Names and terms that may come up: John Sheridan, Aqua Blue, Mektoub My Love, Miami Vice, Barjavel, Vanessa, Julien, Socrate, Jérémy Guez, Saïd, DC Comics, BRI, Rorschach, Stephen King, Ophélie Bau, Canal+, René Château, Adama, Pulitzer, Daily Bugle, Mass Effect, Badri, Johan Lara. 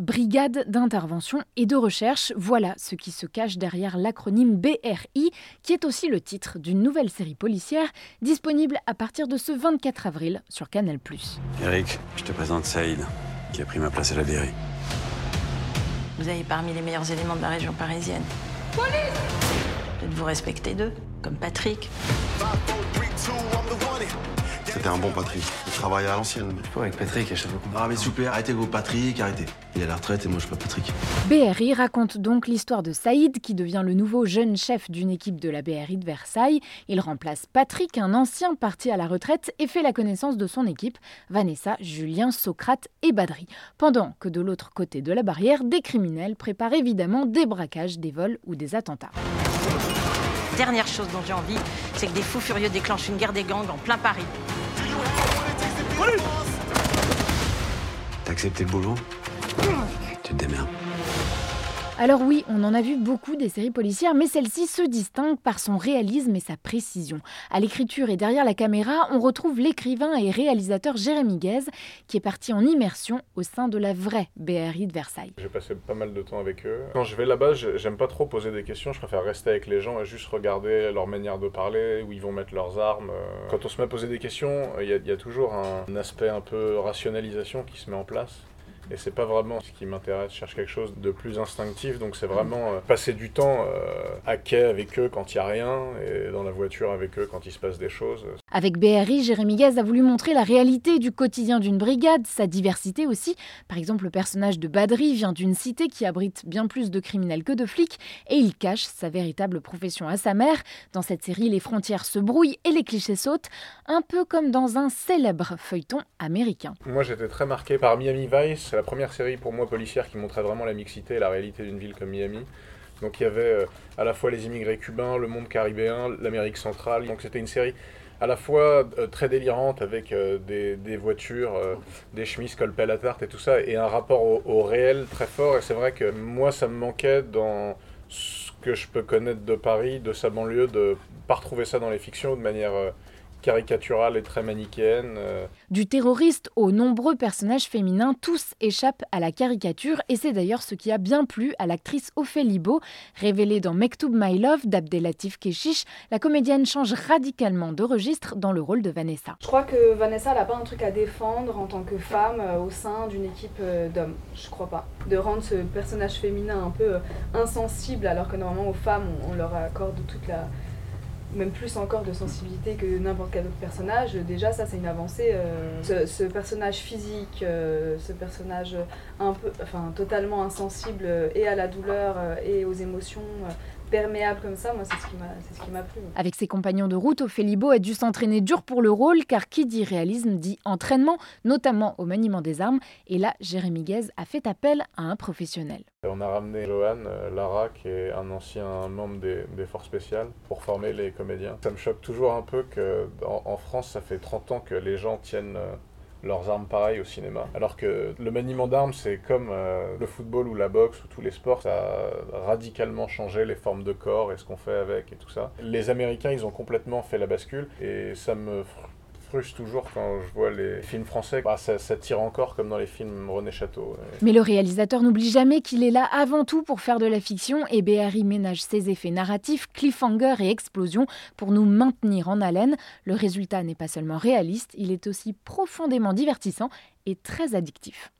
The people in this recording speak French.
brigade d'intervention et de recherche, voilà ce qui se cache derrière l'acronyme BRI, qui est aussi le titre d'une nouvelle série policière disponible à partir de ce 24 avril sur Canal+. Eric, je te présente Saïd, qui a pris ma place à la BRI. Vous avez parmi les meilleurs éléments de la région parisienne. Police ! Peut-être vous respectez d'eux, comme Patrick. C'était un bon Patrick. Il travaillait à l'ancienne. Je peux avec Patrick, à chaque fois. Ah mais super, arrêtez vos Patrick, arrêtez. Il est à la retraite et moi je suis pas Patrick. BRI raconte donc l'histoire de Saïd qui devient le nouveau jeune chef d'une équipe de la BRI de Versailles. Il remplace Patrick, un ancien parti à la retraite, et fait la connaissance de son équipe, Vanessa, Julien, Socrate et Badri. Pendant que de l'autre côté de la barrière, des criminels préparent évidemment des braquages, des vols ou des attentats. Dernière chose dont j'ai envie, c'est que des fous furieux déclenchent une guerre des gangs en plein Paris. T'as accepté le boulot ? Tu te démerdes. Alors oui, on en a vu beaucoup des séries policières, mais celle-ci se distingue par son réalisme et sa précision. À l'écriture et derrière la caméra, on retrouve l'écrivain et réalisateur Jérémy Guez, qui est parti en immersion au sein de la vraie BRI de Versailles. J'ai passé pas mal de temps avec eux. Quand je vais là-bas, j'aime pas trop poser des questions, je préfère rester avec les gens et juste regarder leur manière de parler, où ils vont mettre leurs armes. Quand on se met à poser des questions, il y a toujours un aspect un peu rationalisation qui se met en place. Et c'est pas vraiment ce qui m'intéresse, je cherche quelque chose de plus instinctif, donc c'est vraiment passer du temps à quai avec eux quand il n'y a rien, et dans la voiture avec eux quand il se passe des choses. Avec BRI, Jérémy Guez a voulu montrer la réalité du quotidien d'une brigade, sa diversité aussi. Par exemple, le personnage de Badri vient d'une cité qui abrite bien plus de criminels que de flics, et il cache sa véritable profession à sa mère. Dans cette série, les frontières se brouillent et les clichés sautent, un peu comme dans un célèbre feuilleton américain. Moi j'étais très marqué par Miami Vice, la première série pour moi policière qui montrait vraiment la mixité et la réalité d'une ville comme Miami. Donc il y avait à la fois les immigrés cubains, le monde caribéen, l'Amérique centrale. Donc c'était une série à la fois très délirante avec des voitures, des chemises col-pelle à tarte et tout ça, et un rapport au réel très fort. Et c'est vrai que moi ça me manquait dans ce que je peux connaître de Paris, de sa banlieue, de pas retrouver ça dans les fictions de manière caricaturale et très manichéenne. Du terroriste aux nombreux personnages féminins, tous échappent à la caricature, et c'est d'ailleurs ce qui a bien plu à l'actrice Ophélie Bau. Révélée dans Mektoub My Love d'Abdelatif Kechiche, la comédienne change radicalement de registre dans le rôle de Vanessa. Je crois que Vanessa n'a pas un truc à défendre en tant que femme au sein d'une équipe d'hommes, je crois pas. De rendre ce personnage féminin un peu insensible, alors que normalement aux femmes on leur accorde toute la... même plus encore de sensibilité que n'importe quel autre personnage, déjà ça c'est une avancée. Ce personnage physique, ce personnage un peu, enfin, totalement insensible et à la douleur et aux émotions, perméable comme ça, moi c'est ce qui m'a plu. Avec ses compagnons de route, Ophélie Bau a dû s'entraîner dur pour le rôle, car qui dit réalisme dit entraînement, notamment au maniement des armes. Et là, Jérémy Guez a fait appel à un professionnel. On a ramené Johan Lara, qui est un ancien membre des forces spéciales, pour former les comédiens. Ça me choque toujours un peu qu'en France, ça fait 30 ans que les gens tiennent leurs armes pareilles au cinéma. Alors que le maniement d'armes, c'est comme le football ou la boxe ou tous les sports, ça a radicalement changé les formes de corps et ce qu'on fait avec et tout ça. Les Américains, ils ont complètement fait la bascule, et ça me frustre toujours quand je vois les films français. Bah, ça tire encore comme dans les films René Château. Mais le réalisateur n'oublie jamais qu'il est là avant tout pour faire de la fiction, et BRI ménage ses effets narratifs, cliffhanger et explosions pour nous maintenir en haleine. Le résultat n'est pas seulement réaliste, il est aussi profondément divertissant et très addictif.